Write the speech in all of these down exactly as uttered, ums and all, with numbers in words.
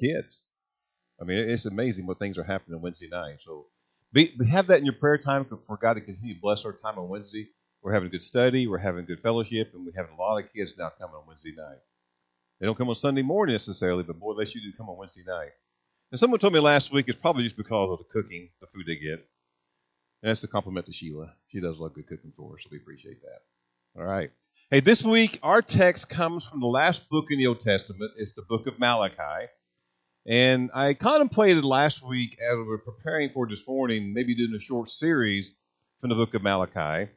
kids. I mean, it's amazing what things are happening on Wednesday night. So be, have that in your prayer time for God to continue to bless our time on Wednesday. We're having a good study. We're having good fellowship. And we have a lot of kids now coming on Wednesday night. They don't come on Sunday morning necessarily, but boy, they sure do come on Wednesday night. And someone told me last week it's probably just because of the cooking, the food they get. And that's a compliment to Sheila. She does love good cooking for us, so we appreciate that. All right. Hey, this week our text comes from the last book in the Old Testament. It's the book of Malachi. And I contemplated last week as we were preparing for this morning, maybe doing a short series from the book of Malachi.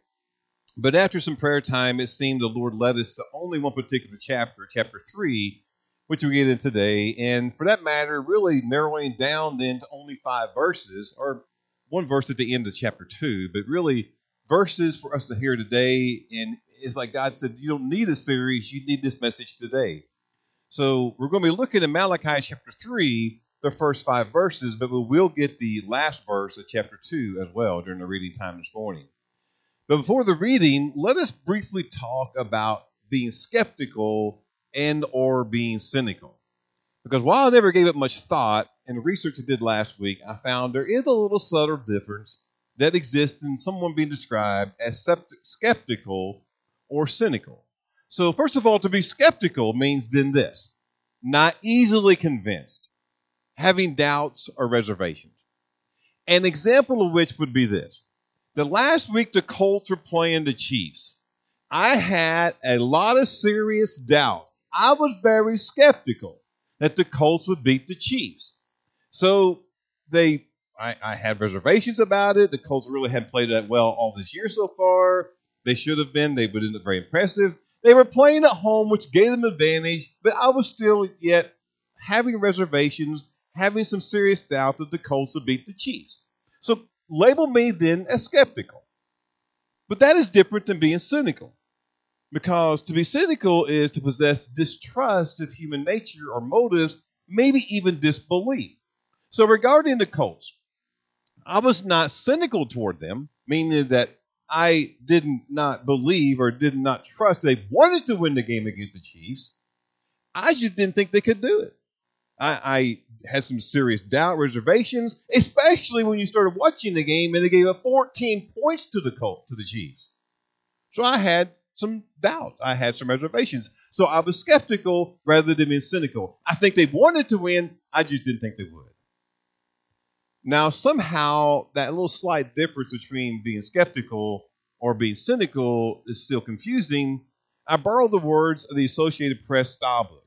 But after some prayer time, it seemed the Lord led us to only one particular chapter, chapter three, which we get in today. And for that matter, really narrowing down then to only five verses, or one verse at the end of chapter two, but really verses for us to hear today. And it's like God said, you don't need a series, you need this message today. So we're going to be looking at Malachi chapter three, the first five verses, but we will get the last verse of chapter two as well during the reading time this morning. But before the reading, let us briefly talk about being skeptical and or being cynical. Because while I never gave it much thought, in the research I did last week, I found there is a little subtle difference that exists in someone being described as skeptical or cynical. So first of all, to be skeptical means then this: not easily convinced, having doubts or reservations. An example of which would be this. The last week the Colts were playing the Chiefs. I had a lot of serious doubt. I was very skeptical that the Colts would beat the Chiefs. So they, I, I had reservations about it. The Colts really hadn't played that well all this year so far. They should have been. They would have been very impressive. They were playing at home, which gave them advantage, but I was still yet having reservations, having some serious doubt that the Colts would beat the Chiefs. So label me then as skeptical. But that is different than being cynical, because to be cynical is to possess distrust of human nature or motives, maybe even disbelief. So regarding the Colts, I was not cynical toward them, meaning that I did not believe or did not trust they wanted to win the game against the Chiefs. I just didn't think they could do it. I, I had some serious doubt, reservations, especially when you started watching the game and they gave up fourteen points to the Colts, to the Chiefs. So I had some doubt. I had some reservations. So I was skeptical rather than being cynical. I think they wanted to win. I just didn't think they would. Now, somehow, that little slight difference between being skeptical or being cynical is still confusing. I borrowed the words of the Associated Press style book,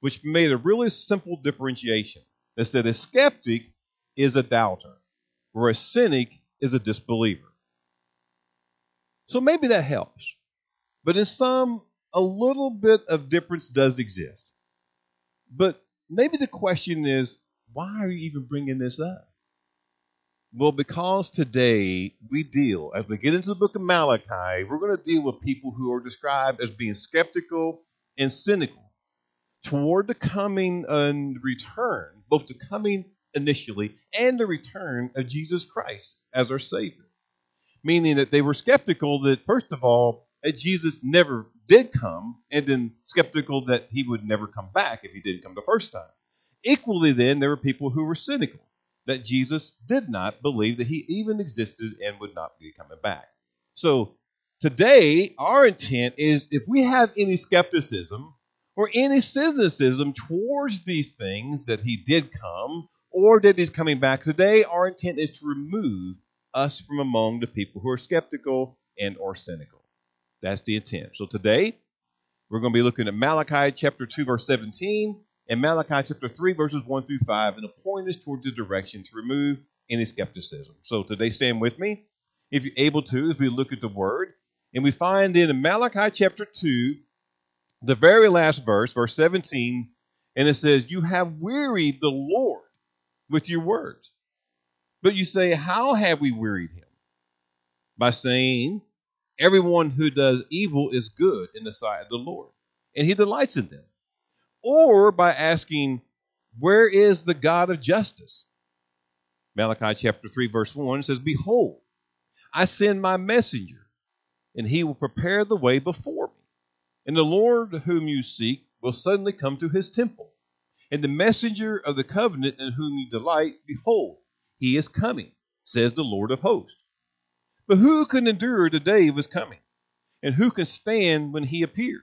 which made a really simple differentiation that said a skeptic is a doubter, where a cynic is a disbeliever. So maybe that helps. But in some, a little bit of difference does exist. But maybe the question is, why are you even bringing this up? Well, because today we deal, as we get into the book of Malachi, we're going to deal with people who are described as being skeptical and cynical toward the coming and return, both the coming initially and the return of Jesus Christ as our Savior. Meaning that they were skeptical that, first of all, that Jesus never did come, and then skeptical that he would never come back if he didn't come the first time. Equally then, there were people who were cynical, that Jesus did not believe that he even existed and would not be coming back. So today, our intent is if we have any skepticism, or any cynicism towards these things that he did come or that he's coming back today, our intent is to remove us from among the people who are skeptical and or cynical. That's the intent. So today, we're going to be looking at Malachi chapter two, verse seventeen, and Malachi chapter three, verses one through five, and the point is towards the direction to remove any skepticism. So today, stand with me, if you're able to, as we look at the Word, and we find in Malachi chapter two, the very last verse, verse seventeen, and it says, "You have wearied the Lord with your words." But you say, "How have we wearied him?" By saying, "Everyone who does evil is good in the sight of the Lord, and he delights in them." Or by asking, "Where is the God of justice?" Malachi chapter three, verse one says, "Behold, I send my messenger, and he will prepare the way before me. And the Lord whom you seek will suddenly come to his temple. And the messenger of the covenant in whom you delight, behold, he is coming, says the Lord of hosts. But who can endure the day of his coming? And who can stand when he appears?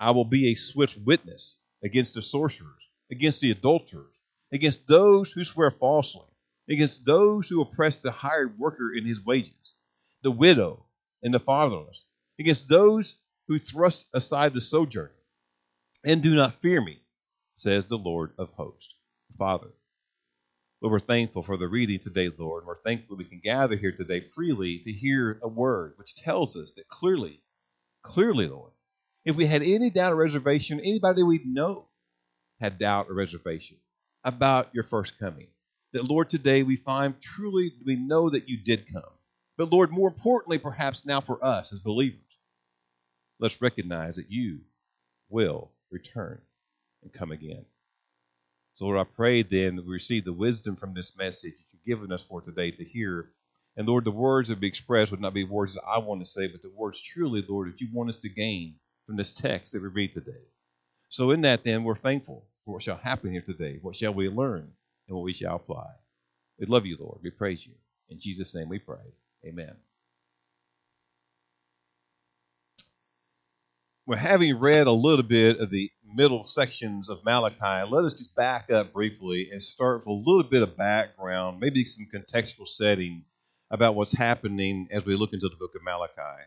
I will be a swift witness against the sorcerers, against the adulterers, against those who swear falsely, against those who oppress the hired worker in his wages, the widow and the fatherless, against those who thrust aside the sojourner, and do not fear me, says the Lord of hosts. Father, Lord, we're thankful for the reading today, Lord. We're thankful we can gather here today freely to hear a word which tells us that clearly, clearly, Lord, if we had any doubt or reservation, anybody we know had doubt or reservation about your first coming, that, Lord, today we find truly we know that you did come. But, Lord, more importantly, perhaps now for us as believers, let's recognize that you will return and come again. So, Lord, I pray then that we receive the wisdom from this message that you've given us for today to hear. And, Lord, the words that be expressed would not be words that I want to say, but the words truly, Lord, that you want us to gain from this text that we read today. So in that, then, we're thankful for what shall happen here today, what shall we learn, and what we shall apply. We love you, Lord. We praise you. In Jesus' name we pray. Amen. Well, having read a little bit of the middle sections of Malachi, let us just back up briefly and start with a little bit of background, maybe some contextual setting about what's happening as we look into the book of Malachi.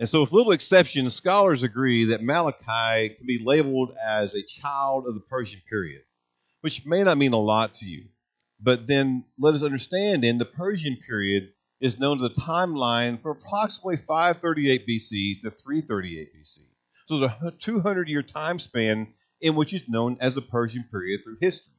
And so with little exception, scholars agree that Malachi can be labeled as a child of the Persian period, which may not mean a lot to you. But then let us understand in the Persian period is known as the timeline for approximately five thirty-eight B C to three thirty-eight B C. So the two hundred year time span in which is known as the Persian period through history.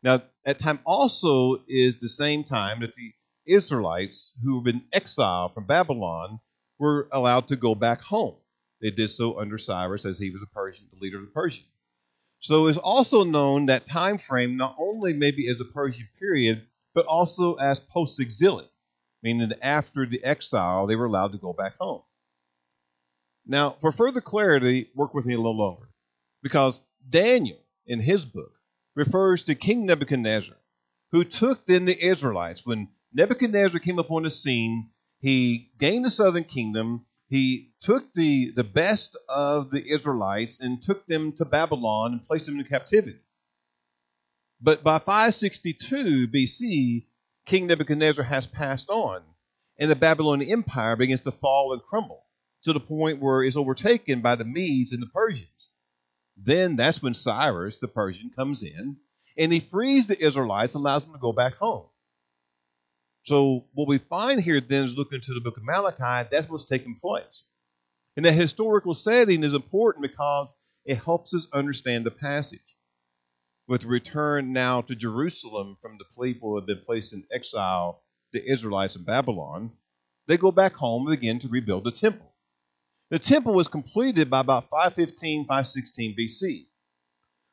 Now, that time also is the same time that the Israelites who have been exiled from Babylon were allowed to go back home. They did so under Cyrus as he was a Persian, the leader of the Persians. So it's also known that time frame not only maybe as the Persian period, but also as post-exilic, meaning that after the exile, they were allowed to go back home. Now, for further clarity, work with me a little longer, because Daniel, in his book, refers to King Nebuchadnezzar, who took then the Israelites. When Nebuchadnezzar came upon the scene, he gained the southern kingdom. He took the, the best of the Israelites and took them to Babylon and placed them in captivity. But by five sixty-two B C, King Nebuchadnezzar has passed on, and the Babylonian Empire begins to fall and crumble to the point where it's overtaken by the Medes and the Persians. Then that's when Cyrus, the Persian, comes in, and he frees the Israelites and allows them to go back home. So what we find here then is looking to the book of Malachi, that's what's taking place. And that historical setting is important because it helps us understand the passage. With the return now to Jerusalem from the people who have been placed in exile, the Israelites in Babylon, they go back home and begin to rebuild the temple. The temple was completed by about five fifteen, five sixteen B C.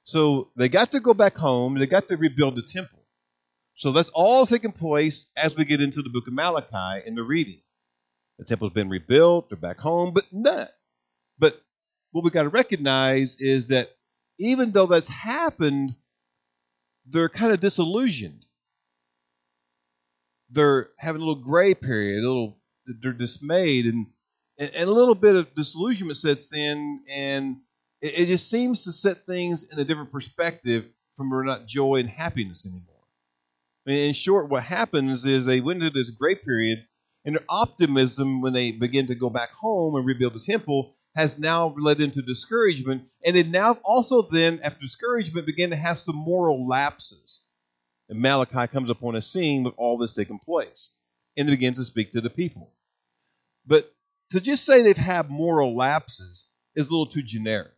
So they got to go back home, they got to rebuild the temple. So that's all taking place as we get into the book of Malachi in the reading. The temple's been rebuilt, they're back home, but not. But what we got to recognize is that even though that's happened, they're kind of disillusioned. They're having a little gray period, a little they're dismayed, and, and a little bit of disillusionment sets in, and it, it just seems to set things in a different perspective from where not joy and happiness anymore. In short, what happens is they went into this great period, and their optimism when they begin to go back home and rebuild the temple has now led into discouragement. And it now also then, after discouragement, began to have some moral lapses. And Malachi comes upon a scene with all this taking place, and begins to speak to the people. But to just say they've had moral lapses is a little too generic.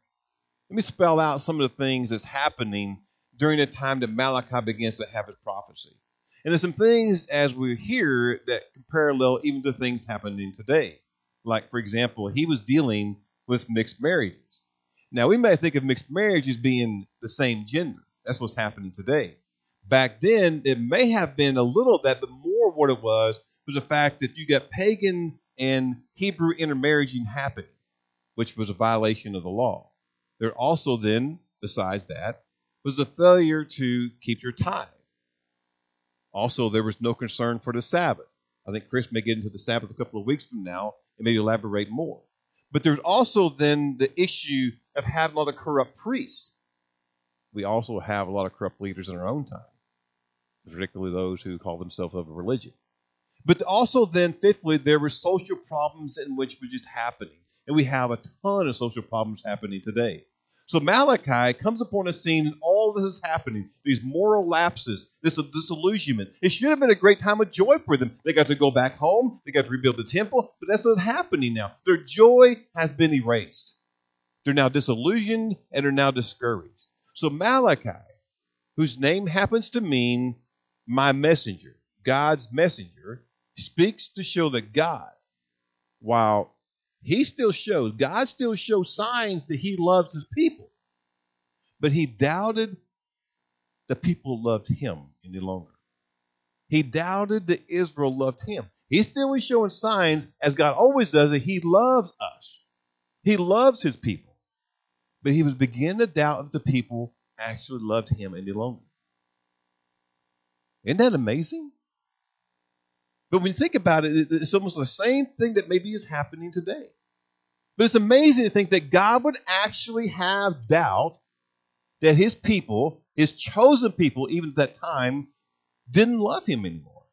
Let me spell out some of the things that's happening during the time that Malachi begins to have his prophecy. And there's some things as we're here that parallel even to things happening today. Like, for example, he was dealing with mixed marriages. Now, we may think of mixed marriages being the same gender. That's what's happening today. Back then, it may have been a little of that, but more what it was was the fact that you got pagan and Hebrew intermarriaging happening, which was a violation of the law. There also then, besides that, was the failure to keep your tithe. Also, there was no concern for the Sabbath. I think Chris may get into the Sabbath a couple of weeks from now and maybe elaborate more. But there's also then the issue of having a lot of corrupt priests. We also have a lot of corrupt leaders in our own time, particularly those who call themselves of a religion. But also then, fifthly, there were social problems in which were just happening. And we have a ton of social problems happening today. So Malachi comes upon a scene and all this is happening, these moral lapses, this disillusionment. It should have been a great time of joy for them. They got to go back home. They got to rebuild the temple. But that's what's happening now. Their joy has been erased. They're now disillusioned and are now discouraged. So Malachi, whose name happens to mean my messenger, God's messenger, speaks to show that God, while he still shows, God still shows signs that he loves his people, but he doubted the people loved him any longer. He doubted that Israel loved him. He still was showing signs, as God always does, that he loves us. He loves his people, but he was beginning to doubt if the people actually loved him any longer. Isn't that amazing? But when you think about it, it's almost the same thing that maybe is happening today. But it's amazing to think that God would actually have doubt that his people, his chosen people, even at that time, didn't love him anymore.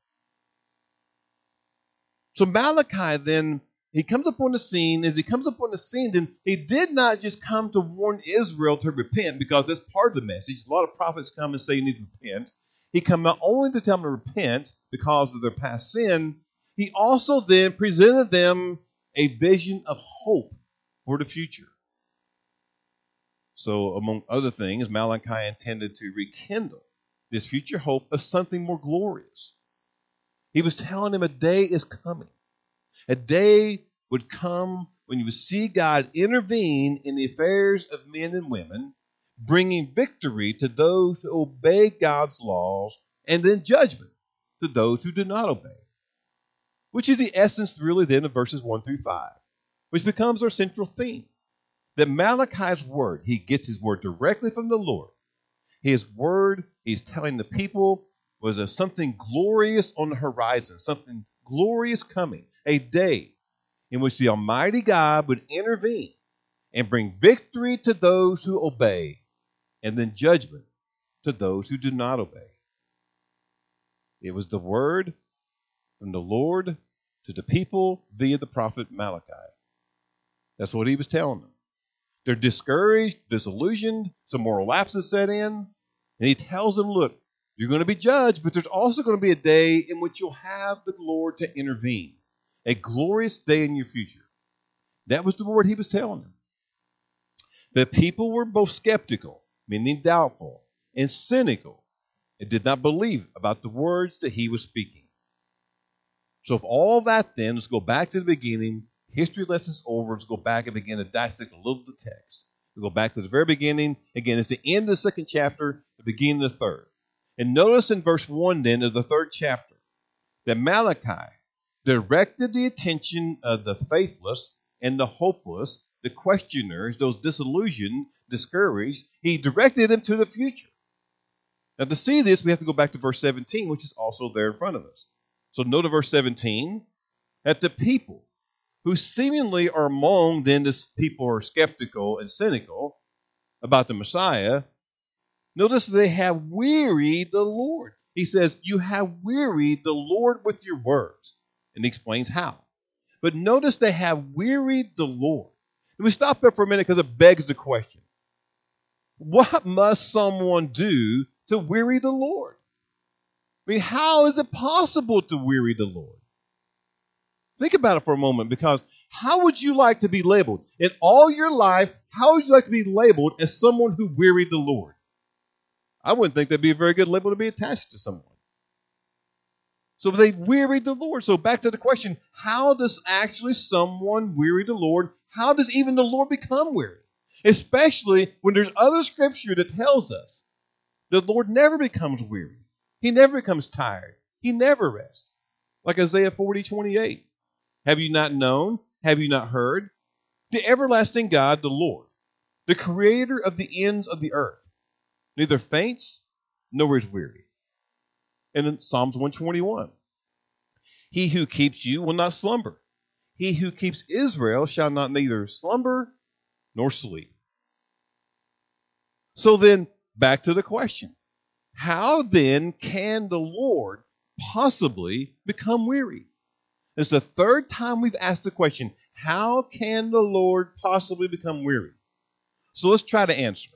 So Malachi then, he comes upon the scene. As he comes upon the scene, then he did not just come to warn Israel to repent, because that's part of the message. A lot of prophets come and say you need to repent. He came not only to tell them to repent because of their past sin, he also then presented them a vision of hope for the future. So, among other things, Malachi intended to rekindle this future hope of something more glorious. He was telling them a day is coming. A day would come when you would see God intervene in the affairs of men and women, bringing victory to those who obey God's laws, and then judgment to those who do not obey, which is the essence really then of verses one through five, which becomes our central theme, that Malachi's word, he gets his word directly from the Lord. His word, he's telling the people, was of something glorious on the horizon, something glorious coming, a day in which the Almighty God would intervene and bring victory to those who obey, and then judgment to those who do not obey. It was the word from the Lord to the people via the prophet Malachi. That's what he was telling them. They're discouraged, disillusioned, some moral lapses set in, and he tells them, look, you're going to be judged, but there's also going to be a day in which you'll have the Lord to intervene, a glorious day in your future. That was the word he was telling them. The people were both skeptical, meaning doubtful, and cynical, and did not believe about the words that he was speaking. So if all that then, let's go back to the beginning, history lessons over, let's go back and begin to dissect a little of the text. We'll go back to the very beginning. Again, it's the end of the second chapter, the beginning of the third. And notice in verse one then of the third chapter, that Malachi directed the attention of the faithless and the hopeless, the questioners, those disillusioned, discouraged, he directed them to the future. Now, to see this, we have to go back to verse seventeen, which is also there in front of us. So, note verse seventeen, that the people who seemingly are among then this people who are skeptical and cynical about the Messiah, notice they have wearied the Lord. He says, you have wearied the Lord with your words, and he explains how. But notice they have wearied the Lord. We stop there for a minute because it begs the question. What must someone do to weary the Lord? I mean, how is it possible to weary the Lord? Think about it for a moment, because how would you like to be labeled? In all your life, how would you like to be labeled as someone who wearied the Lord? I wouldn't think that'd be a very good label to be attached to someone. So they wearied the Lord. So back to the question, how does actually someone weary the Lord? How does even the Lord become weary? Especially when there's other scripture that tells us the Lord never becomes weary. He never becomes tired. He never rests. Like Isaiah forty, twenty-eight. Have you not known? Have you not heard? The everlasting God, the Lord, the creator of the ends of the earth, neither faints nor is weary. And in Psalms one twenty-one, he who keeps you will not slumber. He who keeps Israel shall not neither slumber nor sleep. So then, back to the question. How then can the Lord possibly become weary? It's the third time we've asked the question, how can the Lord possibly become weary? So let's try to answer.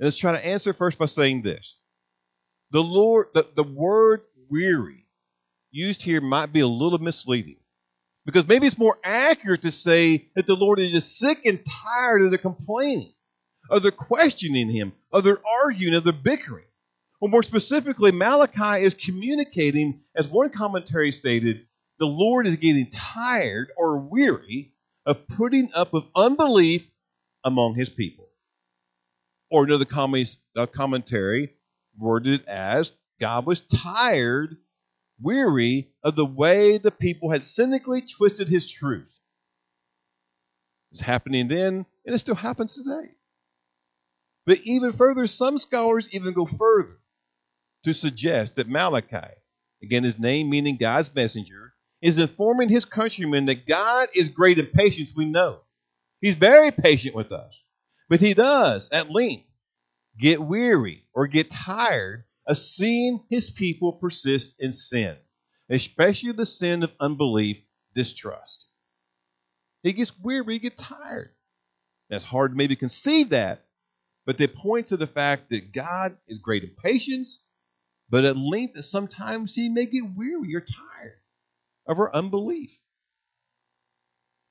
And let's try to answer first by saying this. The Lord, the, the word weary used here might be a little misleading, because maybe it's more accurate to say that the Lord is just sick and tired of their complaining, of their questioning him, of their arguing, of their bickering. Or more specifically, Malachi is communicating, as one commentary stated, the Lord is getting tired or weary of putting up with unbelief among his people. Or another commentary worded as, God was tired, weary of the way the people had cynically twisted his truth. It's happening then, and it still happens today. But even further, some scholars even go further to suggest that Malachi, again his name meaning God's messenger, is informing his countrymen that God is great in patience, we know. He's very patient with us. But he does, at length, get weary or get tired of seeing his people persist in sin, especially the sin of unbelief, distrust. He gets weary, he gets tired. That's hard to maybe conceive that, but they point to the fact that God is great in patience, but at length that sometimes he may get weary or tired of our unbelief.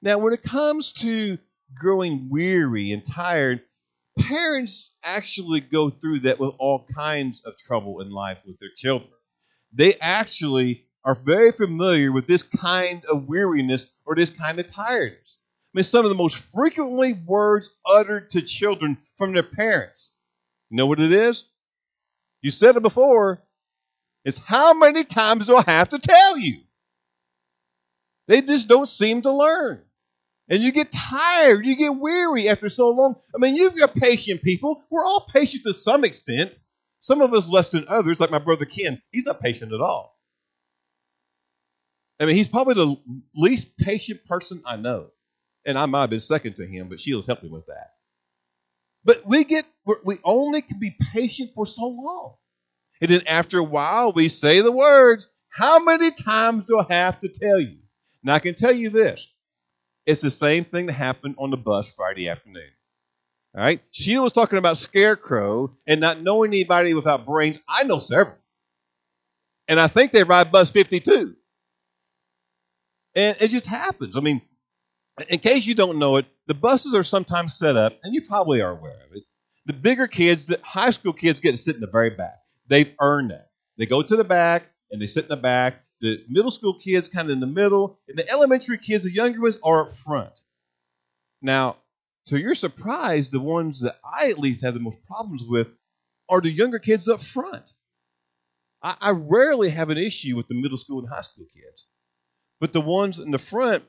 Now, when it comes to growing weary and tired, parents actually go through that with all kinds of trouble in life with their children. They actually are very familiar with this kind of weariness or this kind of tiredness. I mean, some of the most frequently words uttered to children from their parents. You know what it is? You said it before. It's how many times do I have to tell you? They just don't seem to learn. And you get tired, you get weary after so long. I mean, you've got patient people. We're all patient to some extent. Some of us less than others, like my brother Ken. He's not patient at all. I mean, he's probably the least patient person I know. And I might have been second to him, but Sheila's helped me with that. But we get, we only can be patient for so long. And then after a while, we say the words, how many times do I have to tell you? Now, I can tell you this. It's the same thing that happened on the bus Friday afternoon. All right? Sheila was talking about Scarecrow and not knowing anybody without brains. I know several. And I think they ride bus fifty-two. And it just happens. I mean, in case you don't know it, the buses are sometimes set up, and you probably are aware of it. The bigger kids, the high school kids, get to sit in the very back. They've earned that. They go to the back, and they sit in the back. The middle school kids kind of in the middle, and the elementary kids, the younger ones, are up front. Now, to your surprise, the ones that I at least have the most problems with are the younger kids up front. I, I rarely have an issue with the middle school and high school kids. But the ones in the front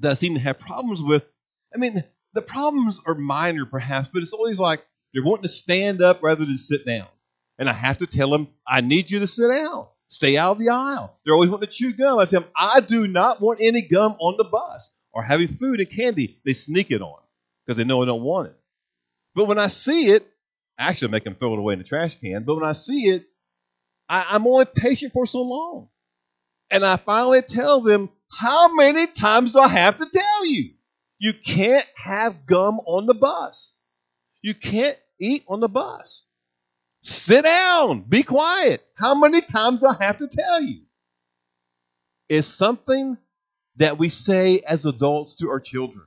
that I seem to have problems with, I mean, the problems are minor perhaps, but it's always like they're wanting to stand up rather than sit down. And I have to tell them, I need you to sit down. Stay out of the aisle. They're always wanting to chew gum. I tell them, I do not want any gum on the bus or having food and candy. They sneak it on because they know I don't want it. But when I see it, actually I make them throw it away in the trash can, but when I see it, I, I'm only patient for so long. And I finally tell them, how many times do I have to tell you? You can't have gum on the bus. You can't eat on the bus. Sit down. Be quiet. How many times do I have to tell you? It's something that we say as adults to our children.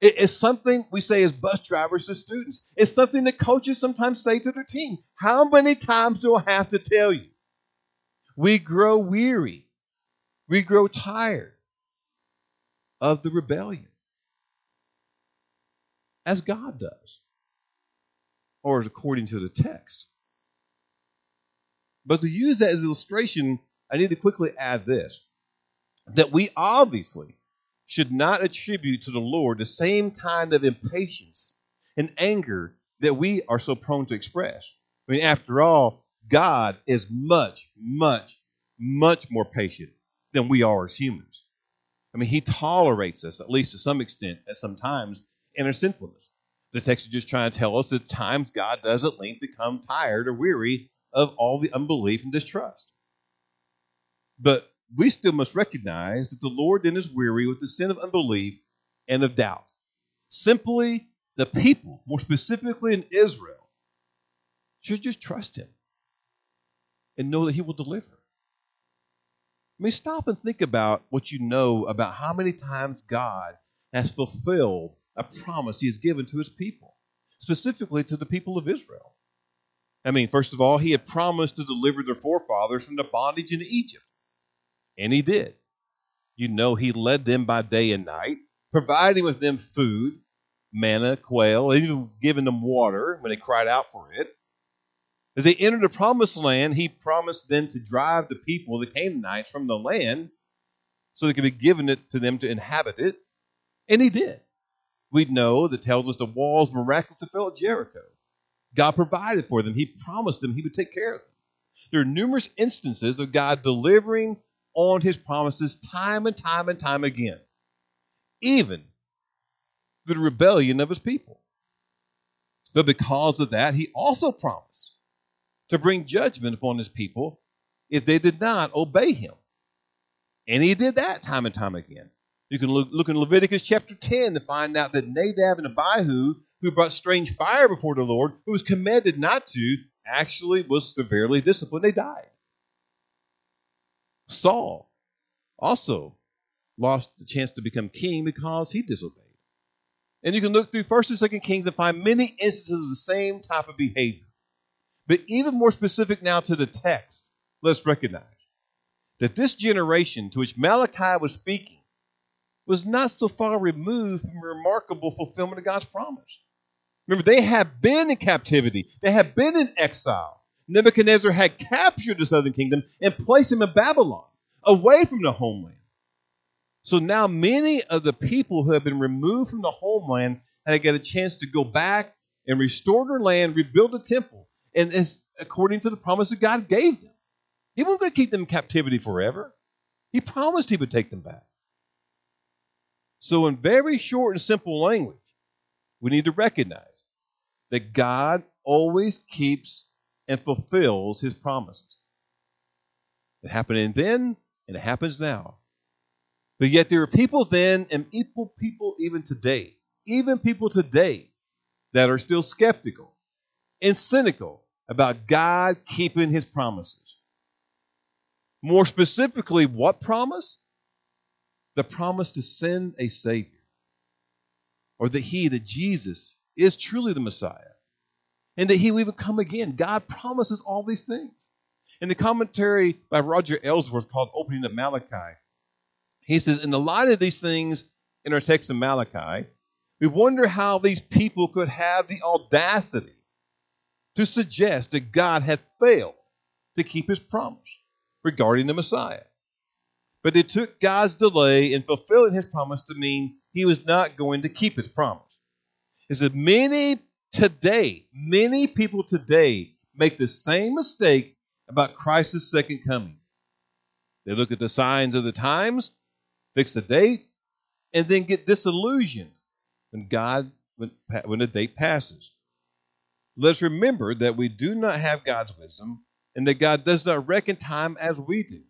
It, it's something we say as bus drivers to students. It's something that coaches sometimes say to their team. How many times do I have to tell you? We grow weary. We grow tired of the rebellion, as God does, or according to the text. But to use that as an illustration, I need to quickly add this, that we obviously should not attribute to the Lord the same kind of impatience and anger that we are so prone to express. I mean, after all, God is much, much, much more patient than we are as humans. I mean, he tolerates us, at least to some extent, at some times, in our sinfulness. The text is just trying to tell us that at times God does at length become tired or weary of all the unbelief and distrust. But we still must recognize that the Lord then is weary with the sin of unbelief and of doubt. Simply, the people, more specifically in Israel, should just trust him and know that he will deliver. I mean, stop and think about what you know about how many times God has fulfilled a promise he has given to his people, specifically to the people of Israel. I mean, first of all, he had promised to deliver their forefathers from the bondage in Egypt. And he did. You know, he led them by day and night, providing with them food, manna, quail, and even giving them water when they cried out for it. As they entered the promised land, he promised them to drive the people, the Canaanites, from the land so they could be given it to them to inhabit it. And he did. We know that tells us the walls miraculously fell at Jericho. God provided for them. He promised them he would take care of them. There are numerous instances of God delivering on his promises time and time and time again, even through the rebellion of his people. But because of that, he also promised to bring judgment upon his people if they did not obey him. And he did that time and time again. You can look, look in Leviticus chapter ten to find out that Nadab and Abihu, who brought strange fire before the Lord, who was commanded not to, actually was severely disciplined. They died. Saul also lost the chance to become king because he disobeyed. And you can look through First and Second Kings and find many instances of the same type of behavior. But even more specific now to the text, let's recognize that this generation to which Malachi was speaking was not so far removed from remarkable fulfillment of God's promise. Remember, they had been in captivity. They had been in exile. Nebuchadnezzar had captured the southern kingdom and placed them in Babylon, away from the homeland. So now many of the people who have been removed from the homeland had got a chance to go back and restore their land, rebuild the temple, and it's according to the promise that God gave them. He wasn't going to keep them in captivity forever. He promised he would take them back. So in very short and simple language, we need to recognize that God always keeps and fulfills his promises. It happened then, and it happens now. But yet there were people then, and equal people even today, even people today that are still skeptical and cynical about God keeping his promises. More specifically, what promise? The promise to send a Savior, or that he, that Jesus, is truly the Messiah, and that he will even come again. God promises all these things. In the commentary by Roger Ellsworth called Opening of Malachi, he says, in the light of these things in our text of Malachi, we wonder how these people could have the audacity to suggest that God had failed to keep his promise regarding the Messiah. But it took God's delay in fulfilling his promise to mean he was not going to keep his promise. It's that many today, many people today make the same mistake about Christ's second coming. They look at the signs of the times, fix a date, and then get disillusioned when God, when, when the date passes. Let's remember that we do not have God's wisdom and that God does not reckon time as we do.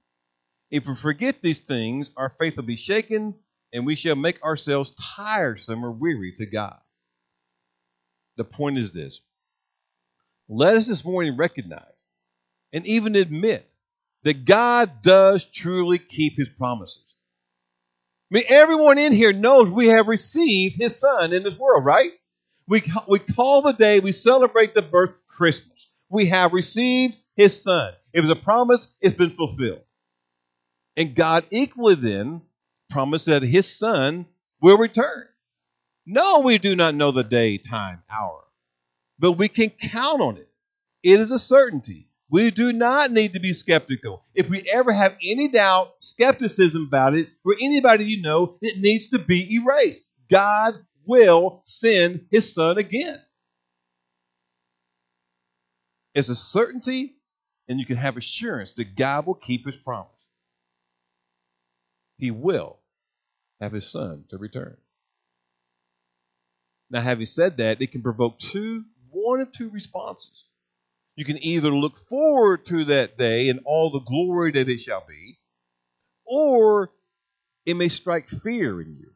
If we forget these things, our faith will be shaken, and we shall make ourselves tiresome or weary to God. The point is this. Let us this morning recognize and even admit that God does truly keep his promises. I mean, everyone in here knows we have received his son in this world, right? We, we call the day, we celebrate the birth Christmas. We have received his son. It was a promise. It's been fulfilled. And God equally then promised that his son will return. No, we do not know the day, time, hour, but we can count on it. It is a certainty. We do not need to be skeptical. If we ever have any doubt, skepticism about it, or anybody you know, it needs to be erased. God will send his son again. It's a certainty, and you can have assurance that God will keep his promise. He will have his son to return. Now, having said that, it can provoke two, one of two responses. You can either look forward to that day and all the glory that it shall be, or it may strike fear in you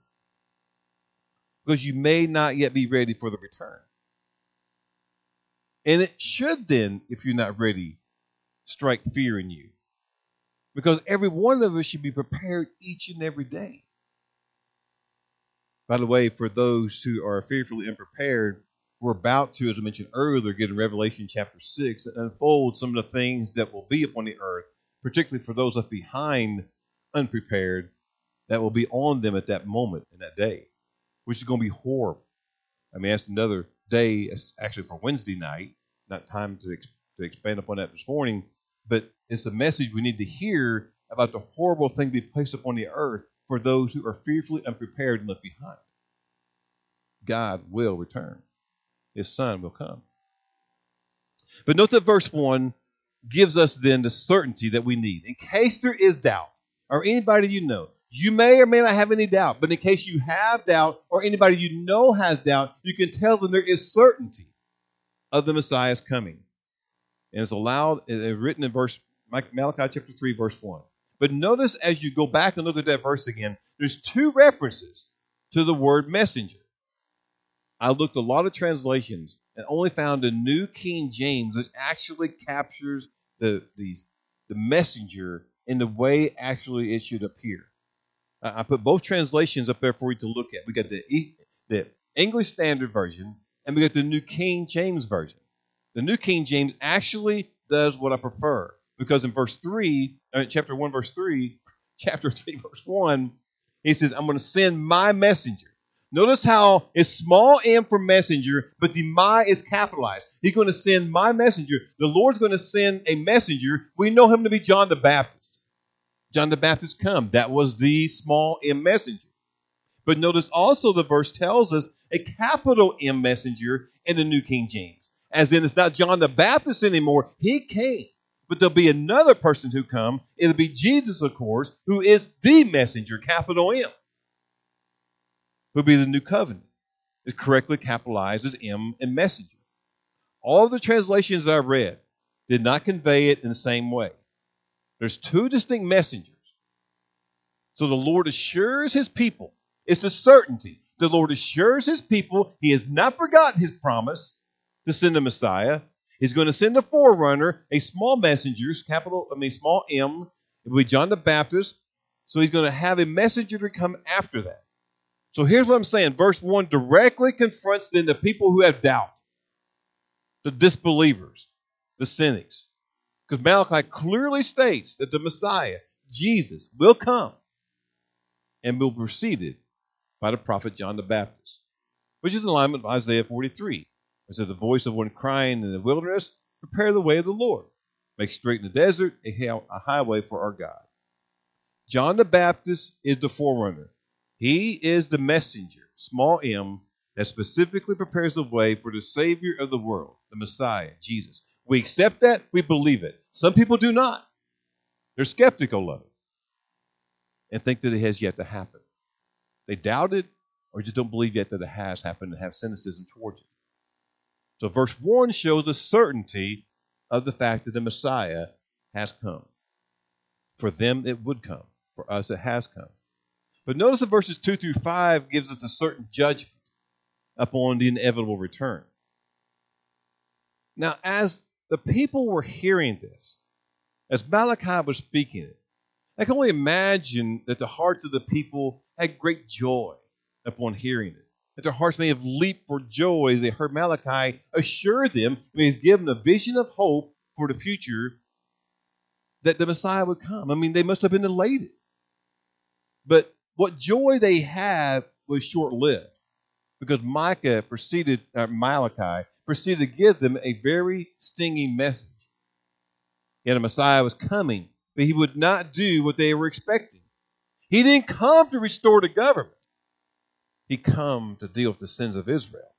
because you may not yet be ready for the return. And it should then, if you're not ready, strike fear in you because every one of us should be prepared each and every day. By the way, for those who are fearfully unprepared, we're about to, as I mentioned earlier, get in Revelation chapter six and unfold some of the things that will be upon the earth, particularly for those left behind unprepared, that will be on them at that moment and that day, which is going to be horrible. I mean, that's another day, actually for Wednesday night, not time to, ex- to expand upon that this morning, but it's a message we need to hear about the horrible thing to be placed upon the earth for those who are fearfully unprepared and left behind. God will return. His son will come. But note that verse one gives us then the certainty that we need. In case there is doubt, or anybody you know, you may or may not have any doubt, but in case you have doubt, or anybody you know has doubt, you can tell them there is certainty of the Messiah's coming. And it's allowed, it's written in verse Malachi chapter three, verse one. But notice as you go back and look at that verse again, there's two references to the word messenger. I looked a lot of translations and only found a New King James which actually captures the, the, the messenger in the way actually it should appear. I, I put both translations up there for you to look at. We got the, the English Standard Version and we got the New King James Version. The New King James actually does what I prefer because in verse three, uh, chapter one, verse three, chapter three, verse one, he says, I'm going to send my messenger. Notice how it's small m for messenger, but the my is capitalized. He's going to send my messenger. The Lord's going to send a messenger. We know him to be John the Baptist. John the Baptist come. That was the small m messenger. But notice also the verse tells us a capital M messenger in the New King James. As in, it's not John the Baptist anymore. He came. But there'll be another person who come. It'll be Jesus, of course, who is the messenger, capital M. Will be the new covenant. It's correctly capitalized as M and messenger. All the translations I read did not convey it in the same way. There's two distinct messengers. So the Lord assures his people. It's the certainty. The Lord assures his people he has not forgotten his promise to send a Messiah. He's going to send a forerunner, a small messenger, capital, I mean small M. It will be John the Baptist. So he's going to have a messenger to come after that. So here's what I'm saying. Verse one directly confronts then the people who have doubt, the disbelievers, the cynics. Because Malachi clearly states that the Messiah, Jesus, will come and will be preceded by the prophet John the Baptist, which is in alignment with Isaiah forty-three. It says, the voice of one crying in the wilderness, prepare the way of the Lord. Make straight in the desert a highway for our God. John the Baptist is the forerunner. He is the messenger, small m, that specifically prepares the way for the Savior of the world, the Messiah, Jesus. We accept that. We believe it. Some people do not. They're skeptical of it and think that it has yet to happen. They doubt it or just don't believe yet that it has happened and have cynicism towards it. So verse one shows the certainty of the fact that the Messiah has come. For them, it would come. For us, it has come. But notice that verses two through five gives us a certain judgment upon the inevitable return. Now, as the people were hearing this, as Malachi was speaking it, I can only imagine that the hearts of the people had great joy upon hearing it, that their hearts may have leaped for joy as they heard Malachi assure them, I mean, he's given a vision of hope for the future, that the Messiah would come. I mean, they must have been elated. But what joy they had was short-lived, because Micah proceeded, uh, Malachi proceeded to give them a very stinging message. Yet a Messiah was coming, but he would not do what they were expecting. He didn't come to restore the government. He came to deal with the sins of Israel.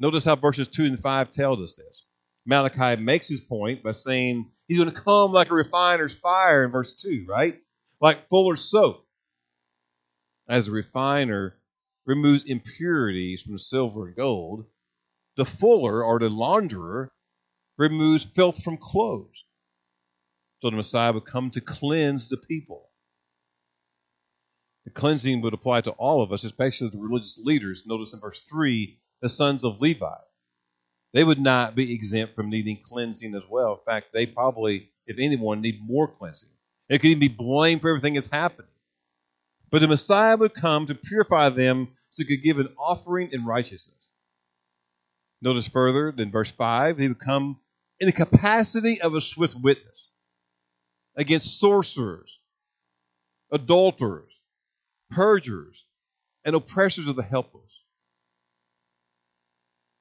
Notice how verses two and five tells us this. Malachi makes his point by saying he's going to come like a refiner's fire in verse two, right? Like fuller's soap, as a refiner removes impurities from silver and gold, the fuller, or the launderer, removes filth from clothes. So the Messiah would come to cleanse the people. The cleansing would apply to all of us, especially the religious leaders. Notice in verse three, the sons of Levi. They would not be exempt from needing cleansing as well. In fact, they probably, if anyone, need more cleansing. They could even be blamed for everything that's happening. But the Messiah would come to purify them so he could give an offering in righteousness. Notice further in verse five, he would come in the capacity of a swift witness against sorcerers, adulterers, perjurers, and oppressors of the helpless.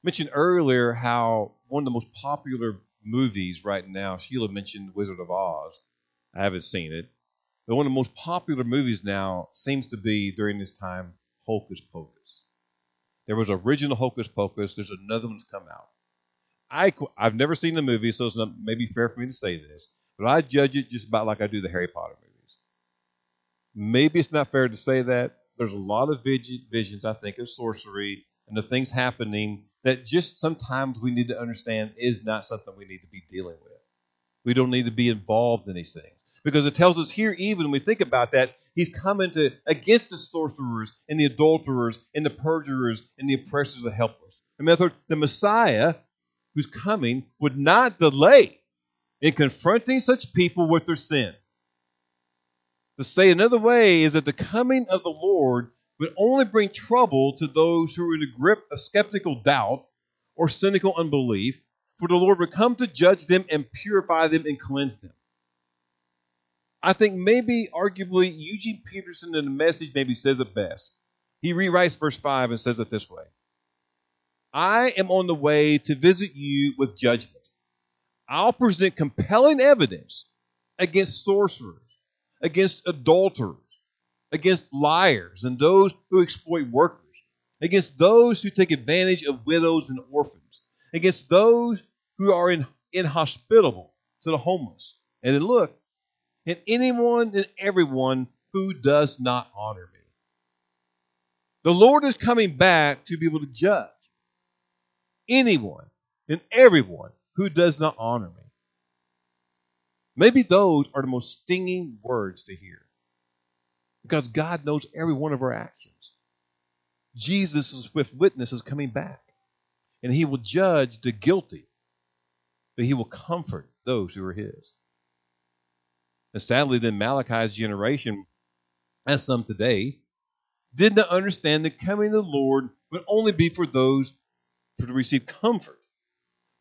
I mentioned earlier how one of the most popular movies right now, Sheila mentioned Wizard of Oz. I haven't seen it. But one of the most popular movies now seems to be, during this time, Hocus Pocus. There was an original Hocus Pocus. There's another one that's come out. I, I've never seen the movie, so it's not maybe fair for me to say this, but I judge it just about like I do the Harry Potter movies. Maybe it's not fair to say that. There's a lot of visions, I think, of sorcery and the things happening that just sometimes we need to understand is not something we need to be dealing with. We don't need to be involved in these things. Because it tells us here, even when we think about that, he's coming to against the sorcerers and the adulterers and the perjurers and the oppressors of the helpless. I mean, the Messiah who's coming would not delay in confronting such people with their sin. To say another way is that the coming of the Lord would only bring trouble to those who are in the grip of skeptical doubt or cynical unbelief, for the Lord would come to judge them and purify them and cleanse them. I think maybe, arguably, Eugene Peterson in the Message maybe says it best. He rewrites verse five and says it this way. I am on the way to visit you with judgment. I'll present compelling evidence against sorcerers, against adulterers, against liars and those who exploit workers, against those who take advantage of widows and orphans, against those who are in, inhospitable to the homeless. And then look, and anyone and everyone who does not honor me. The Lord is coming back to be able to judge anyone and everyone who does not honor me. Maybe those are the most stinging words to hear, because God knows every one of our actions. Jesus' swift witness is coming back, and he will judge the guilty, but he will comfort those who are his. And sadly, then Malachi's generation, as some today, did not understand that coming of the Lord would only be for those to receive comfort,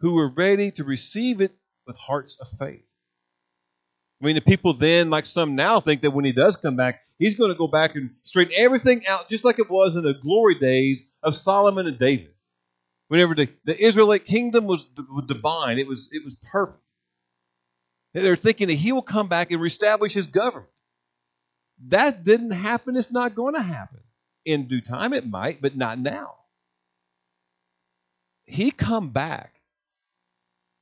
who were ready to receive it with hearts of faith. I mean, the people then, like some now, think that when he does come back, he's going to go back and straighten everything out just like it was in the glory days of Solomon and David. Whenever the, the Israelite kingdom was divine, it was it was perfect. They're thinking that he will come back and reestablish his government. That didn't happen. It's not going to happen. In due time it might, but not now. He come back,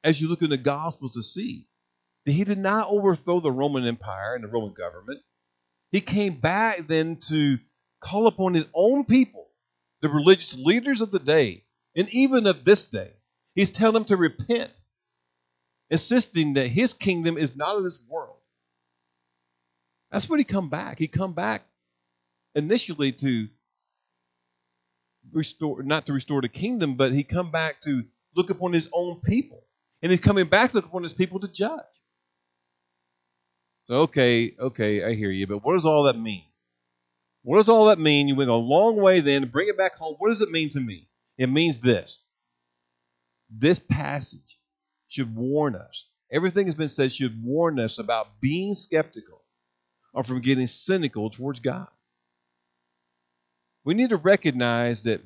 as you look in the Gospels to see, that he did not overthrow the Roman Empire and the Roman government. He came back then to call upon his own people, the religious leaders of the day, and even of this day. He's telling them to repent, insisting that his kingdom is not of this world. That's when he come back. He come back initially to restore, not to restore the kingdom, but he come back to look upon his own people. And he's coming back to look upon his people to judge. So, okay, okay, I hear you, but what does all that mean? What does all that mean? You went a long way then, bring it back home. What does it mean to me? It means this. This passage should warn us. Everything that's been said should warn us about being skeptical or from getting cynical towards God. We need to recognize that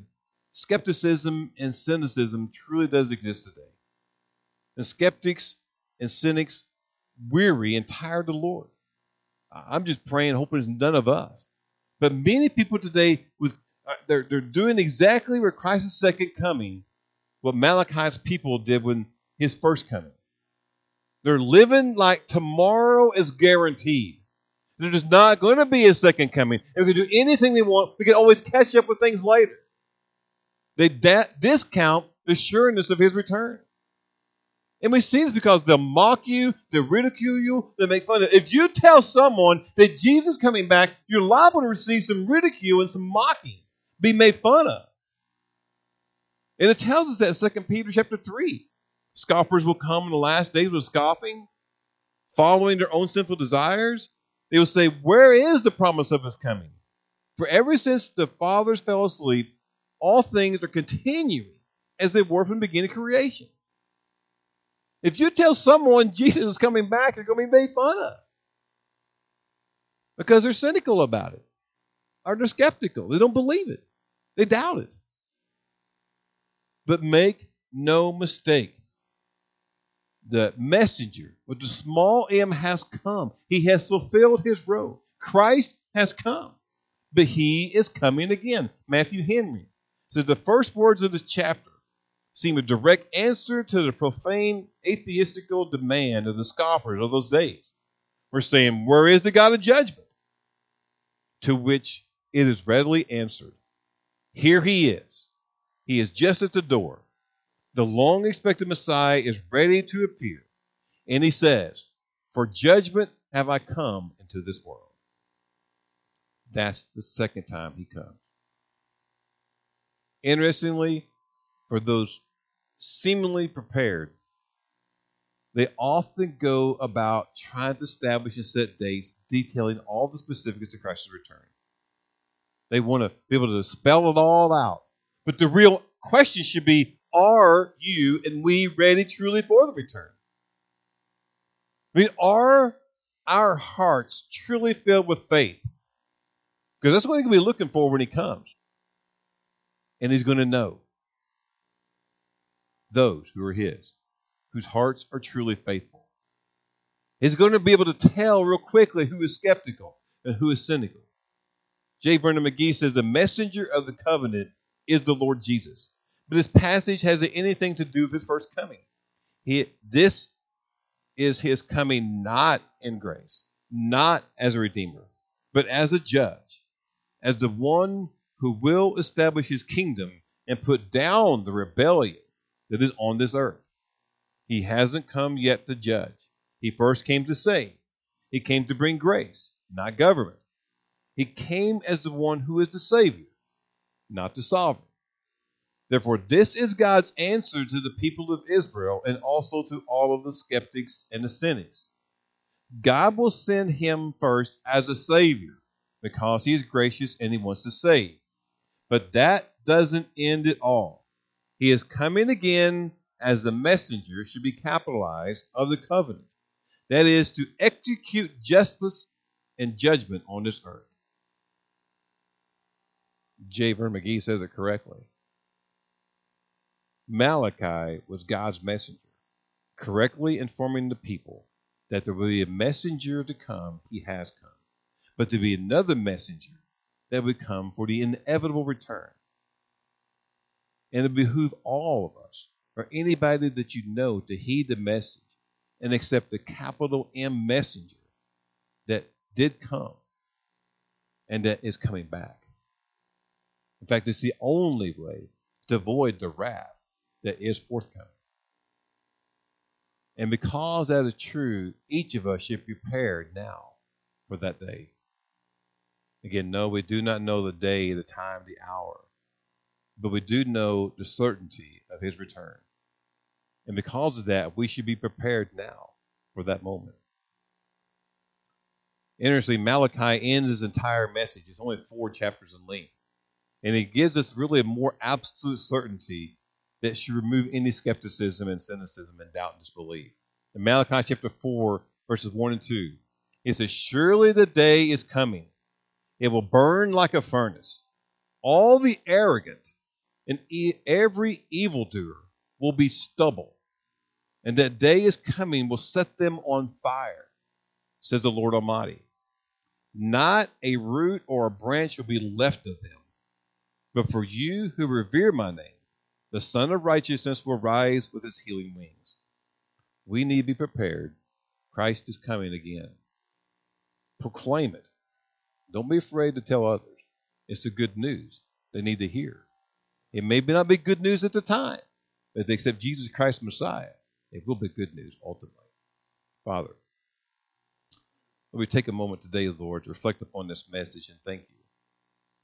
skepticism and cynicism truly does exist today. And skeptics and cynics weary and tired of the Lord. I'm just praying, hoping it's none of us. But many people today, with they're, they're doing exactly what Christ's second coming, what Malachi's people did when his first coming. They're living like tomorrow is guaranteed. There is not going to be a second coming. If we can do anything we want, we can always catch up with things later. They da- discount the sureness of his return. And we see this because they'll mock you, they'll ridicule you, they'll make fun of you. If you tell someone that Jesus is coming back, you're liable to receive some ridicule and some mocking, be made fun of. And it tells us that in Second Peter chapter three. Scoffers will come in the last days with scoffing, following their own sinful desires. They will say, where is the promise of his coming? For ever since the fathers fell asleep, all things are continuing as they were from the beginning of creation. If you tell someone Jesus is coming back, they're going to be made fun of because they're cynical about it or they're skeptical. They don't believe it. They doubt it. But make no mistake. The messenger with the small m has come. He has fulfilled his role. Christ has come, but he is coming again. Matthew Henry says the first words of this chapter seem a direct answer to the profane atheistical demand of the scoffers of those days. We're saying, where is the God of judgment? To which it is readily answered. Here he is. He is just at the door. The long-expected Messiah is ready to appear. And he says, for judgment have I come into this world. That's the second time he comes. Interestingly, for those seemingly prepared, they often go about trying to establish and set dates detailing all the specifics of Christ's return. They want to be able to spell it all out. But the real question should be, are you and we ready truly for the return? I mean, are our hearts truly filled with faith? Because that's what he's going to be looking for when he comes. And he's going to know those who are his, whose hearts are truly faithful. He's going to be able to tell real quickly who is skeptical and who is cynical. J. Vernon McGee says the messenger of the covenant is the Lord Jesus. But this passage has anything to do with his first coming. He, this is his coming not in grace, not as a redeemer, but as a judge, as the one who will establish his kingdom and put down the rebellion that is on this earth. He hasn't come yet to judge. He first came to save. He came to bring grace, not government. He came as the one who is the Savior, not the sovereign. Therefore, this is God's answer to the people of Israel and also to all of the skeptics and the cynics. God will send him first as a Savior because he is gracious and he wants to save. But that doesn't end it all. He is coming again as the messenger, should be capitalized, of the covenant. That is, to execute justice and judgment on this earth. J. Vernon McGee says it correctly. Malachi was God's messenger, correctly informing the people that there will be a messenger to come, he has come, but there will be another messenger that would come for the inevitable return. And it behooves all of us, or anybody that you know, to heed the message and accept the capital M messenger that did come and that is coming back. In fact, it's the only way to avoid the wrath that is forthcoming. And because that is true, each of us should be prepared now for that day. Again, no, we do not know the day, the time, the hour. But we do know the certainty of his return. And because of that, we should be prepared now for that moment. Interestingly, Malachi ends his entire message. It's only four chapters in length. And it gives us really a more absolute certainty that should remove any skepticism and cynicism and doubt and disbelief. In Malachi chapter four, verses one and two, it says, "Surely the day is coming. It will burn like a furnace. All the arrogant and e- every evildoer will be stubble. And that day is coming will set them on fire, says the Lord Almighty. Not a root or a branch will be left of them. But for you who revere my name, the Son of Righteousness will rise with his healing wings." We need to be prepared. Christ is coming again. Proclaim it. Don't be afraid to tell others. It's the good news they need to hear. It may not be good news at the time, but if they accept Jesus Christ Messiah, it will be good news ultimately. Father, let me take a moment today, Lord, to reflect upon this message and thank you.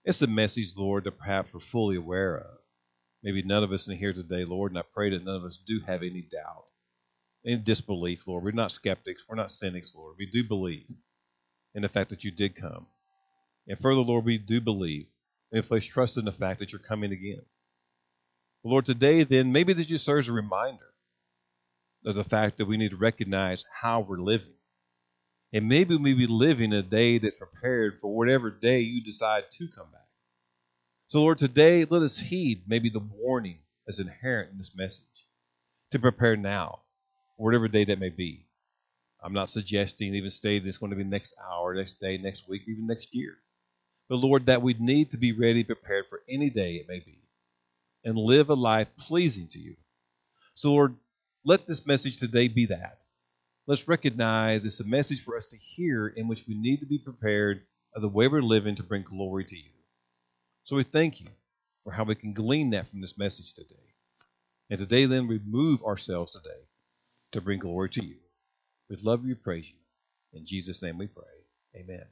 It's a message, Lord, that perhaps we're fully aware of. Maybe none of us in here today, Lord, and I pray that none of us do have any doubt, any disbelief, Lord. We're not skeptics. We're not cynics, Lord. We do believe in the fact that you did come. And further, Lord, we do believe and place trust in the fact that you're coming again. Lord, today then, maybe this just serves as a reminder of the fact that we need to recognize how we're living. And maybe we be living a day that's prepared for whatever day you decide to come back. So, Lord, today let us heed maybe the warning that's inherent in this message to prepare now, whatever day that may be. I'm not suggesting even stating it's going to be next hour, next day, next week, even next year. But, Lord, that we need to be ready, prepared for any day it may be, and live a life pleasing to you. So, Lord, let this message today be that. Let's recognize it's a message for us to hear in which we need to be prepared of the way we're living to bring glory to you. So we thank you for how we can glean that from this message today. And today then we move ourselves today to bring glory to you. We love you, praise you. In Jesus' name we pray. Amen.